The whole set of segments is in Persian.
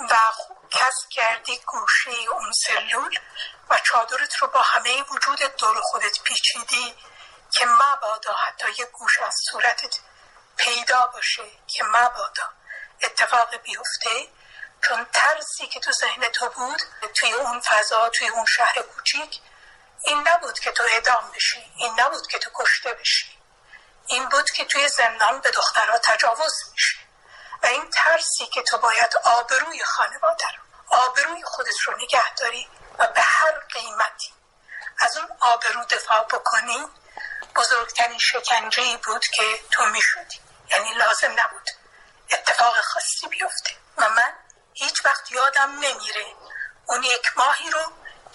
و کسب کردی گوشه اون سلول و چادرت رو با همه وجودت دور خودت پیچیدی که مبادا حتی یک گوش از صورتت پیدا باشه، که مبادا اتفاق بیفته، چون ترسی که تو ذهن تو بود توی اون فضا، توی اون شهر کوچیک، این نبود که تو اعدام بشی، این نبود که تو کشته بشی، این بود که توی زندان به دخترها تجاوز میشه. و این ترسی که تو باید آبروی خانواده رو، آبروی خودت رو نگه داری و به هر قیمتی از اون آبرو دفاع بکنی، بزرگترین شکنجه‌ای بود که تو میشدی. یعنی لازم نبود اتفاق خاصی بیفته. و من هیچ وقت یادم نمیره اون یک ماهی رو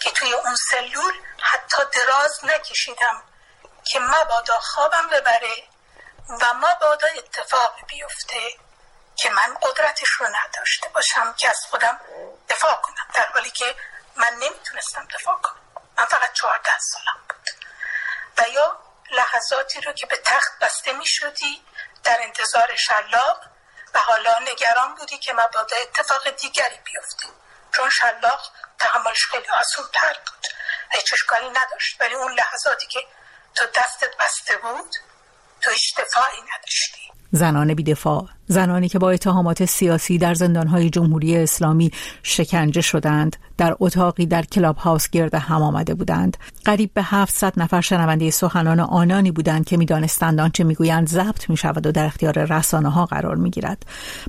که توی اون سلول حتی دراز نکشیدم که مبادا خوابم ببره و مبادا اتفاق بیفته که من قدرتش رو نداشته باشم که از خودم دفاع کنم، در حالی که من نمیتونستم دفاع کنم. من فقط 14 سالم بود. و یا لحظاتی رو که به تخت بسته میشدی در انتظار شلاق و حالا نگران بودی که مبادا اتفاق دیگری بیفته، چون شلاق تحملش خیلی آسان‌تر بود، هیچ اشکالی نداشت. ولی اون لحظاتی که تو دستت بسته بود، تو هیچ دفاعی نداشتی. زنان بی‌دفاع، زنانی که با اتهامات سیاسی در زندان‌های جمهوری اسلامی شکنجه شدند، در اتاقی در کلاب هاوس گرد هم آمده بودند. قریب به 700 نفر شنونده سخنان آنانی بودند که می‌دانستند آنچه می‌گویند ضبط می‌شود و در اختیار رسانه‌ها قرار می‌گیرد.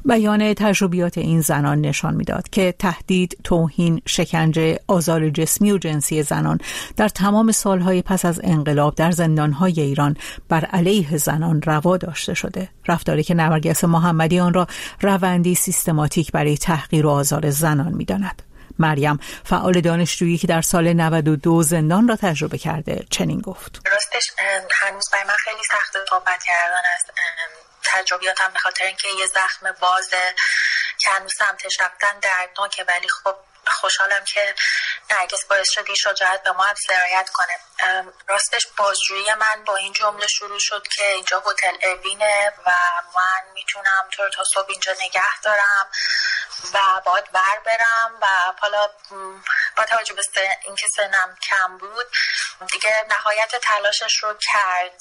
بیان تجربیات این زنان نشان می‌داد که تهدید، توهین، شکنجه، آزار جسمی و جنسی زنان در تمام سال‌های پس از انقلاب در زندان‌های ایران بر علیه زنان روا داشته شده. رفتاری که نرگس محمدی آن را روندی سیستماتیک برای تحقیر و آزار زنان می‌داند. مریم، فعال دانشجویی که در سال 92 زندان را تجربه کرده، چنین گفت: راستش هنوز برای من خیلی سخت صحبت کردن است. تجربیاتم به خاطر اینکه یه زخم بازه که هنوز سمتش رفتن دردناکه، ولی خب خوشحالم که نرگس باعث شد این شجاعت به ما هم سرایت کنه. راستش بازجویی من با این جمله شروع شد که اینجا هتل اوینه و من میتونم تو رو تا صبح اینجا نگه دارم و باید برم و حالا با توجه به اینکه سنم کم بود دیگه نهایت تلاشش رو کرد.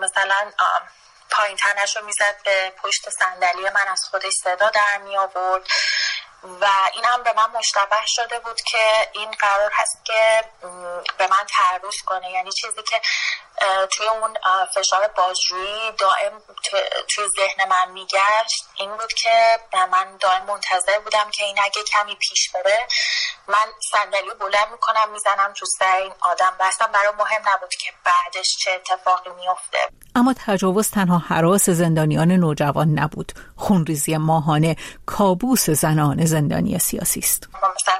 مثلا پایین تنش رو میزد به پشت صندلی من، از خودش صدا در می آورد و این هم به من مشتبه شده بود که این قرار هست که به من تعرض کنه. یعنی چیزی که توی اون فشار بازجویی دائم توی ذهن من میگشت این بود که من دائم منتظر بودم که این اگه کمی پیش بره من صندلی بلند میکنم میزنم تو سر این آدم و اصلا برای مهم نبود که بعدش چه اتفاقی میفته. اما تجاوز تنها هراس زندانیان نوجوان نبود، خونریزی ماهانه کابوس زنان زندانی سیاسی است.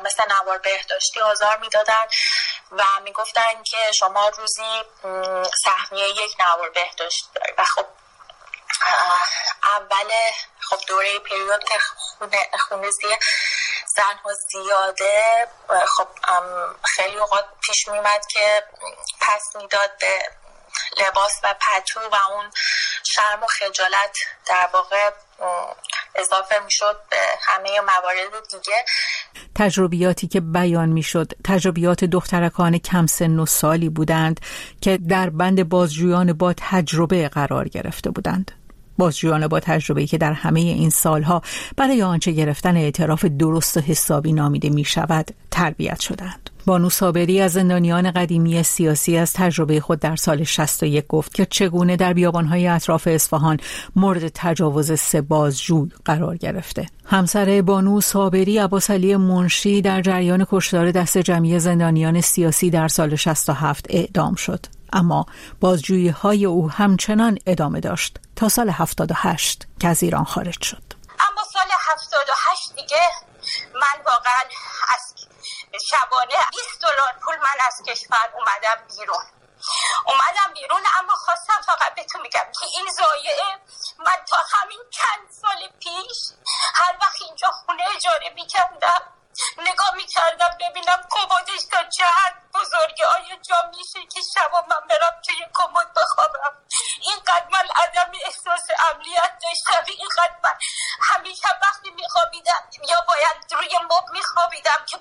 مثل نوار بهداشتی آزار میدادن و میگفتن که شما روزی سهمیه یک نوار بهداشت داری و خب اول خب دوره پریود که خونریزی زنها زیاده خب خیلی اوقات پیش میمد که پس میداد به لباس و پتو و اون شرم و خجالت در واقع اضافه میشد به همه موارد دیگه. تجربیاتی که بیان میشد تجربیات دخترکان کم سن و سالی بودند که در بند بازجویان با تجربه قرار گرفته بودند. بازجویان با تجربه‌ای که در همه این سالها برای آنچه گرفتن اعتراف درست و حسابی نامیده می شود تربیت شدند. بانو سابری از زندانیان قدیمی سیاسی از تجربه خود در سال 61 گفت که چگونه در بیابان‌های اطراف اصفهان مورد تجاوز 3 بازجو قرار گرفته. همسر بانو سابری، عباسلی منشی، در جریان کشتار دست جمعی زندانیان سیاسی در سال 67 اعدام شد. اما بازجویی‌های او همچنان ادامه داشت تا سال 78 که از ایران خارج شد. اما سال 78 دیگه من واقعا از شبانه $20 پول من از کشور اومدم بیرون. اما خواستم فقط بهتون میگم که این ضایعه من تا همین چند سال پیش هر وقت اینجا خونه اجاره میکردم نگاه میکردم ببینم کمدش تا چه حد بزرگه، آیا جا میشه که شبا من برم توی کمد بخوابم. اینقدر من عدم احساس امنیت داشتم، اینقدر من همیشه وقتی میخوابیدم یا باید روی مبل میخوابیدم که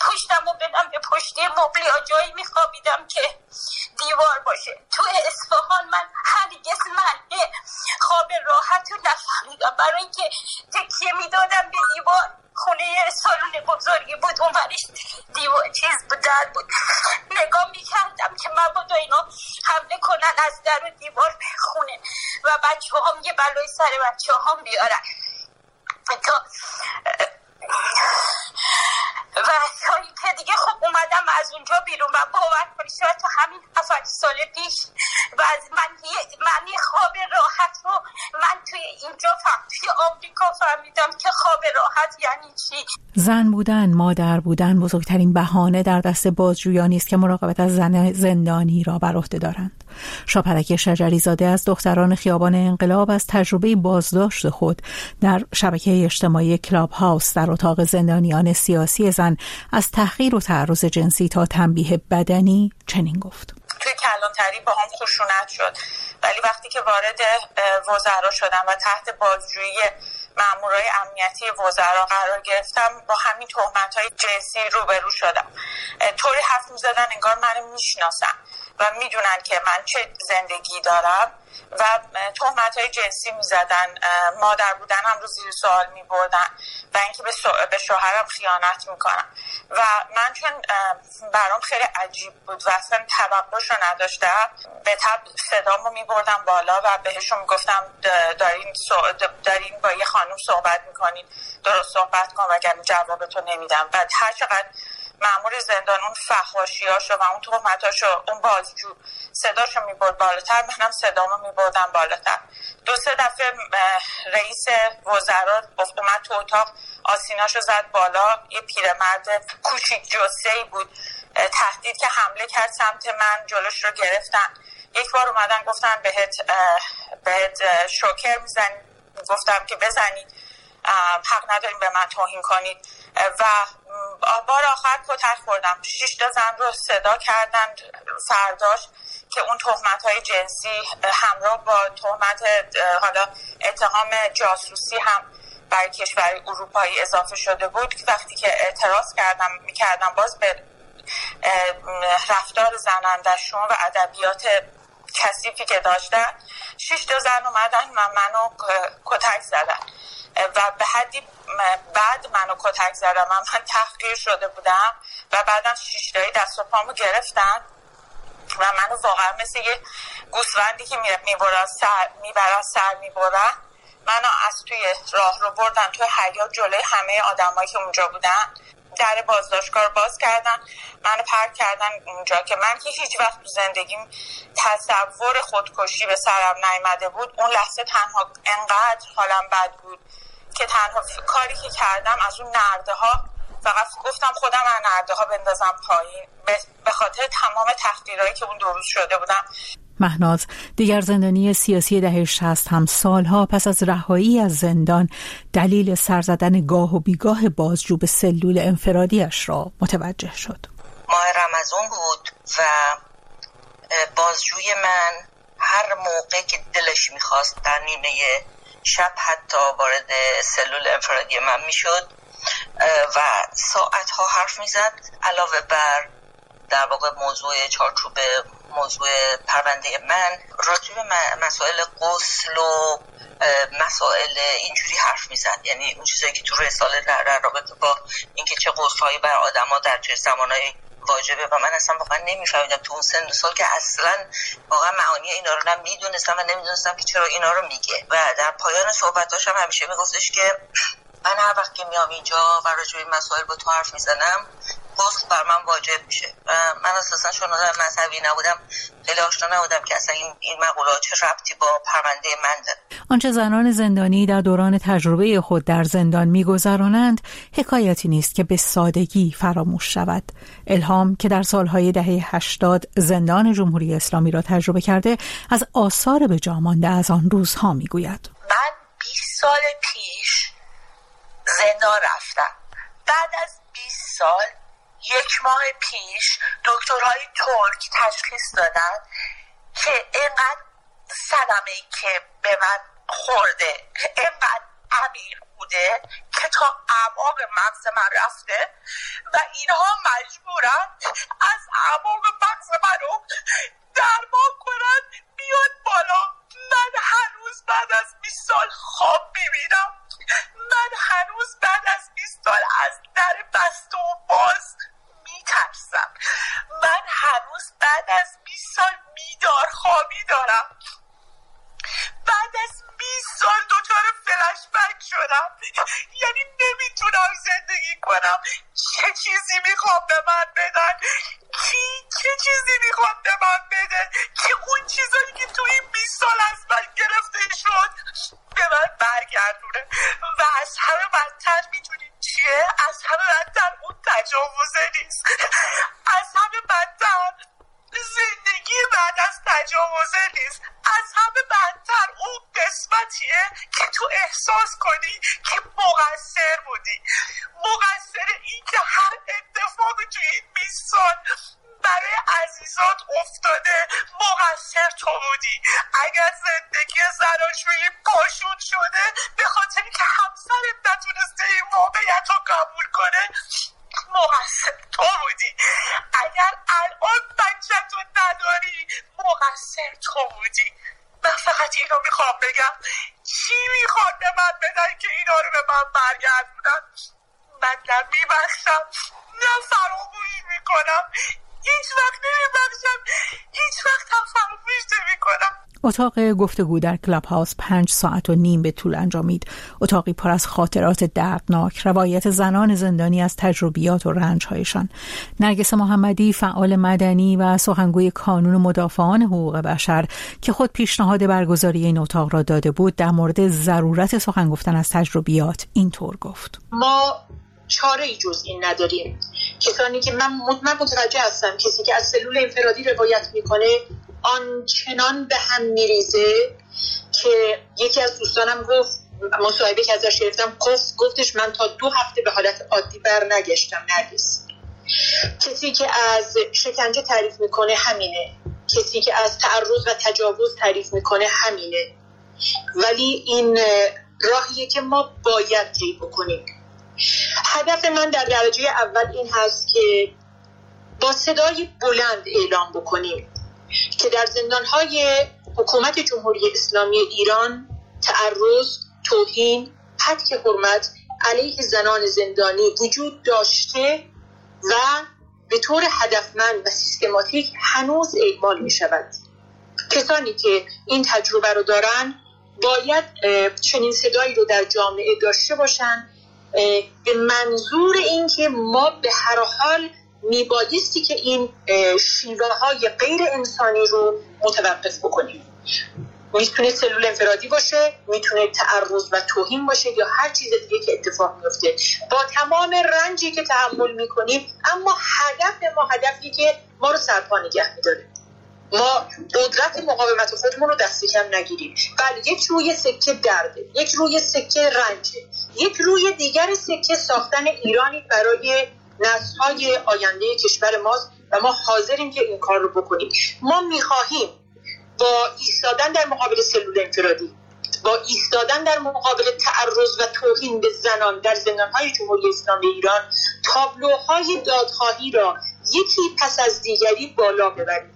پشتم و بدم به پشت مبل، یا جایی میخوابیدم که دیوار باشه. تو اصفهان من هرگز من خواب راحت رو نفهمیدم، برای اینکه تکیه میدادم به دیوار. خونه سالن بزرگی بود، اون ورش دیوار چیز بود، در بود. نگاه میکردم که مبادا اینا حمله کنن از در و دیوار به خونه و بچه هم یه بلای سر بچه هم بیارن. و تایی که دیگه خب اومدم از اونجا بیرون و باور کنی شاید تو همین 7 سال پیش و از معنی خواب راحت رو من توی اینجا توی آمریکا فهمیدم که خواب راحت یعنی چی. زن بودن، مادر بودن بزرگترین بهانه در دست بازجویانی است که مراقبت از زن زندانی را بر عهده دارند. شاپرک شجری زاده از دختران خیابان انقلاب از تجربه بازداشت خود در شبکه اجتماعی کلاب هاوس در اتاق زندانیان سیاسی زن از تحقیر و تعرض جنسی تا تنبیه بدنی چنین گفت: توی کلانتری با هم خشونت شد، ولی وقتی که وارد وزرا شدم و تحت بازجویی مامورای امنیتی وزرا قرار گرفتم، با همین تهمت‌های جنسی روبرو شدم. طوری حرف می‌زدن انگار منو میشناسن و میدونن که من چه زندگی دارم و تهمت‌های جنسی می‌زدن. مادر بودنم رو زیر سوال می‌بردن و اینکه به شوهرم خیانت می‌کنم و من چون برام خیلی عجیب بود و اصلا توقعشو نداشتم، به تب صدامو می‌بردم بالا و بهشون می‌گفتم دارین با یه خانم صحبت می‌کنین، درست صحبت کن وگرنه جوابتو نمیدم. و هر چقدر مأمور زندان اون فحاشیاشو و اون تهمتاشو، اون بازجو صداشو میبرد بالاتر، منم صدامو میبردم بالاتر. 2-3 دفعه رئیس وزرا اومد تو اتاق، آسیناشو زد بالا. یه پیرمرد کوچیک جثه‌ای بود، تهدید که حمله کرد سمت من، جلوش رو گرفتن. یک بار اومدن گفتن بهت شوکر میزنی، گفتم که بزنید، حق نداریم به من توهین کنید. و بار آخر کتک خوردم. 6 تا زن رو صدا کردن فرداش که اون تهمت‌های جنسی همراه با تهمت اتهام جاسوسی هم برای کشور اروپایی اضافه شده بود. وقتی که اعتراض میکردم باز به رفتار زننده‌شون و ادبیات کثیفی که داشتن، 6 تا زن اومدن و منو کتک زدن و به حدی بعد منو کتک زدم. من تحقیر شده بودم و بعدم 6 تایی دست و پامو گرفتن و منو واقعا مثل یه گوسفندی که میبرن سر منو از توی راه رو بردن توی حیاط جلوی همه آدمایی که اونجا بودن. در بازداشتگاه باز کردن، منو پرت کردن اونجا که من که هیچ وقت تو زندگیم تصور خودکشی به سرم نیامده بود. اون لحظه تنها انقدر حالم بد بود که تنها کاری که کردم از اون نرده ها فقط گفتم خودم از نرده ها بندازم پایین، به خاطر تمام تحقیرهایی که اون 2 روز شده بودم. محناز دیگر زندانی سیاسی دهه 60 هم سالها پس از رهایی از زندان دلیل سر زدن گاه و بیگاه بازجو به سلول انفرادیش را متوجه شد. ماه رمضان بود و بازجوی من هر موقع که دلش می‌خواست در نیمه شب حتی وارد سلول انفرادی من می‌شد و ساعت‌ها حرف می‌زد، علاوه بر در واقع موضوع چارچوب موضوع پرونده من، راجع به مسائل غسل و مسائل اینجوری حرف میزد. یعنی اون چیزایی که تو رساله در رابطه با اینکه چه غسل‌هایی بر آدم‌ها در چه زمانهایی واجبه و من اصلا واقعا نمی‌فهمیدم تو اون سن و سال که اصلا واقعا معانی اینا رو نمی‌دونستم و نمی‌دونستم که چرا اینا رو میگه. و در پایان صحبت‌هاش هم همیشه میگفتش که من هر وقت که میام اینجا و راجع به مسائل با تو حرف میزنم غسل بر من واجب میشه. و من اساسا چون آدم مذهبی نبودم، خیلی آشنا نبودم که اصلا این مقوله چه ربطی با پرونده من داره. آنچه زنان زندانی در دوران تجربه خود در زندان میگذرانند حکایتی نیست که به سادگی فراموش شود. الهام که در سالهای دهه 80 زندان جمهوری اسلامی را تجربه کرده، از آثار به جا مانده از آن روزها میگوید. من 20 سال پیش زندان رفتم. بعد از 20 سال 1 ماه پیش دکترهای ترک تشخیص دادن که اینقدر صدمه‌ای که به من خورده اینقدر عمیق بوده که تا اعماق مغز من رفته و اینها مجبورن از اعماق مغز من رو درمان کنن بیاد بالا. من هنوز بعد از 20 سال خواب میبینم، من هنوز بعد از 20 سال از در بسته و باز میترسم، من هنوز بعد از 20 سال بیدار خوابی دارم، بعد از 20 سال دچار فلش بک شدم، یعنی نمیتونم زندگی کنم. چه چیزی میخوام به من بدن؟ چه چیزی میخوام به من بدن که اون چیزایی که تو این 20 سال از من گرفته شد به من برگردونه؟ و از همه بدتر میتونید چیه؟ از همه بدتر اون تجاوزه نیست، از همه بدتر زندگی بعد از تجاوزه نیست، از همه بدتر اون قسمتیه که تو احساس کنی که مقصر بودی، مقصر این که هر اتفاقی توی این 20 سال برای عزیزات افتاده مقصر تو بودی. اگر زندگی زناشویی پاشون شده به خاطر که همسرت نتونسته این واقعیت رو قبول کنه مقصر تو بودی. اگر الان بچه تو نداری مقصر تو بودی. من فقط این رو میخوام بگم، چی میخواد به من بدن که اینا رو به من برگردونن؟ من نه میبخشم نه فراموش میکنم، هیچ وقت نمیبخشم، هیچ وقت هم فراموش نمیکنم. اتاق گفتگو در کلاب هاوس 5.5 ساعت به طول انجامید. اتاقی پر از خاطرات دردناک، روایت زنان زندانی از تجربیات و رنجهایشان. نرگس محمدی، فعال مدنی و سخنگوی کانون مدافعان حقوق بشر که خود پیشنهاد برگزاری این اتاق را داده بود، در مورد ضرورت سخن گفتن از تجربیات اینطور گفت: ما چاره‌ای جز این نداریم. کسانی که من متوجه هستم کسی که از سلول انفرادی روایت میکنه آنچنان به هم میریزه که یکی از دوستانم گفت، مصاحبه که ازش گرفتم، گفتش من تا 2 هفته به حالت عادی برنگشتم. نرگس، کسی که از شکنجه تعریف میکنه همینه، کسی که از تعرض و تجاوز تعریف میکنه همینه، ولی این راهیه که ما باید طی بکنیم. هدف من در درجه اول این هست که با صدای بلند اعلام بکنیم که در زندان‌های حکومت جمهوری اسلامی ایران تعرض، توهین، هتک حرمت علیه زنان زندانی وجود داشته و به طور هدفمند و سیستماتیک هنوز اعمال می‌شود. کسانی که این تجربه رو دارن باید چنین صدایی رو در جامعه داشته باشن، به منظور اینکه ما به هر حال میبایستی که این شیوه های غیر انسانی رو متوقف بکنیم. میتونه سلول انفرادی باشه، میتونه تعرض و توهین باشه یا هر چیز دیگه که اتفاق میفته، با تمام رنجی که تحمل میکنیم. اما هدف ما هدفی که ما رو سرپا نگه میداره، ما قدرت مقاومت خودمون رو دست کم نگیریم. بله، یک روی سکه درده، یک روی سکه رنجه، یک روی دیگر سکه ساختن ایرانی برای نسل‌های آینده کشور ماست و ما حاضریم که این کار رو بکنیم. ما می‌خواهیم با ایستادن در مقابل سلول انفرادی، با ایستادن در مقابل تعرض و توهین به زنان در زندان‌های جمهوری اسلامی ایران، تابلوهای دادخواهی را یکی پس از دیگری بالا ببریم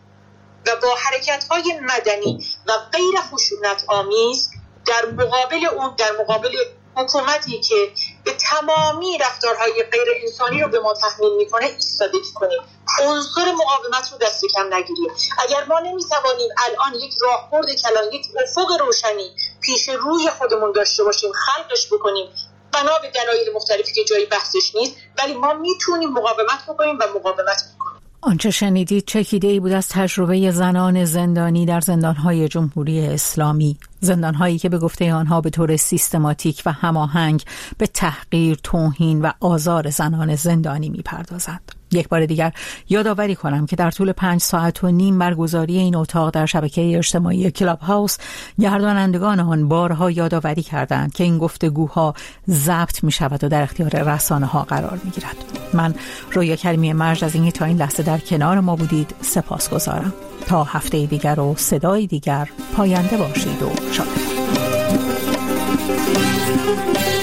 و با حرکت‌های مدنی و غیر خشونت‌آمیز در مقابل اون، در مقابل حکومتی که به تمامی رفتارهای غیر انسانی رو به ما تحمیل میکنه ایستادگی کنیم. عنصر مقاومت رو دست کم نگیریم. اگر ما نمیتوانیم الان یک راهبرد کلان، یک افق روشنی پیش روی خودمون داشته باشیم، خلقش بکنیم بنا به دلایل مختلفی که جایی بحثش نیست، ولی ما میتونیم مقاومت بکنیم و مقاومت میکنیم. آنچه شنیدید چکیده‌ای بود از تجربه زنان زندانی در زندان‌های جمهوری اسلامی، زندان‌هایی که به گفته آنها به طور سیستماتیک و هماهنگ به تحقیر، توهین و آزار زنان زندانی می‌پردازند. یک بار دیگر یادآوری کنم که در طول 5.5 ساعت برگزاری این اتاق در شبکه اجتماعی کلاب هاوس، گردانندگان آن بارها یادآوری کردند که این گفتگوها ضبط می‌شود و در اختیار رسانه‌ها قرار می‌گیرد. من رویا کرمی مرج از اینکه تا این لحظه در کنار ما بودید سپاسگزارم. تا هفته دیگر و صدای دیگر، پاینده باشید و شاد.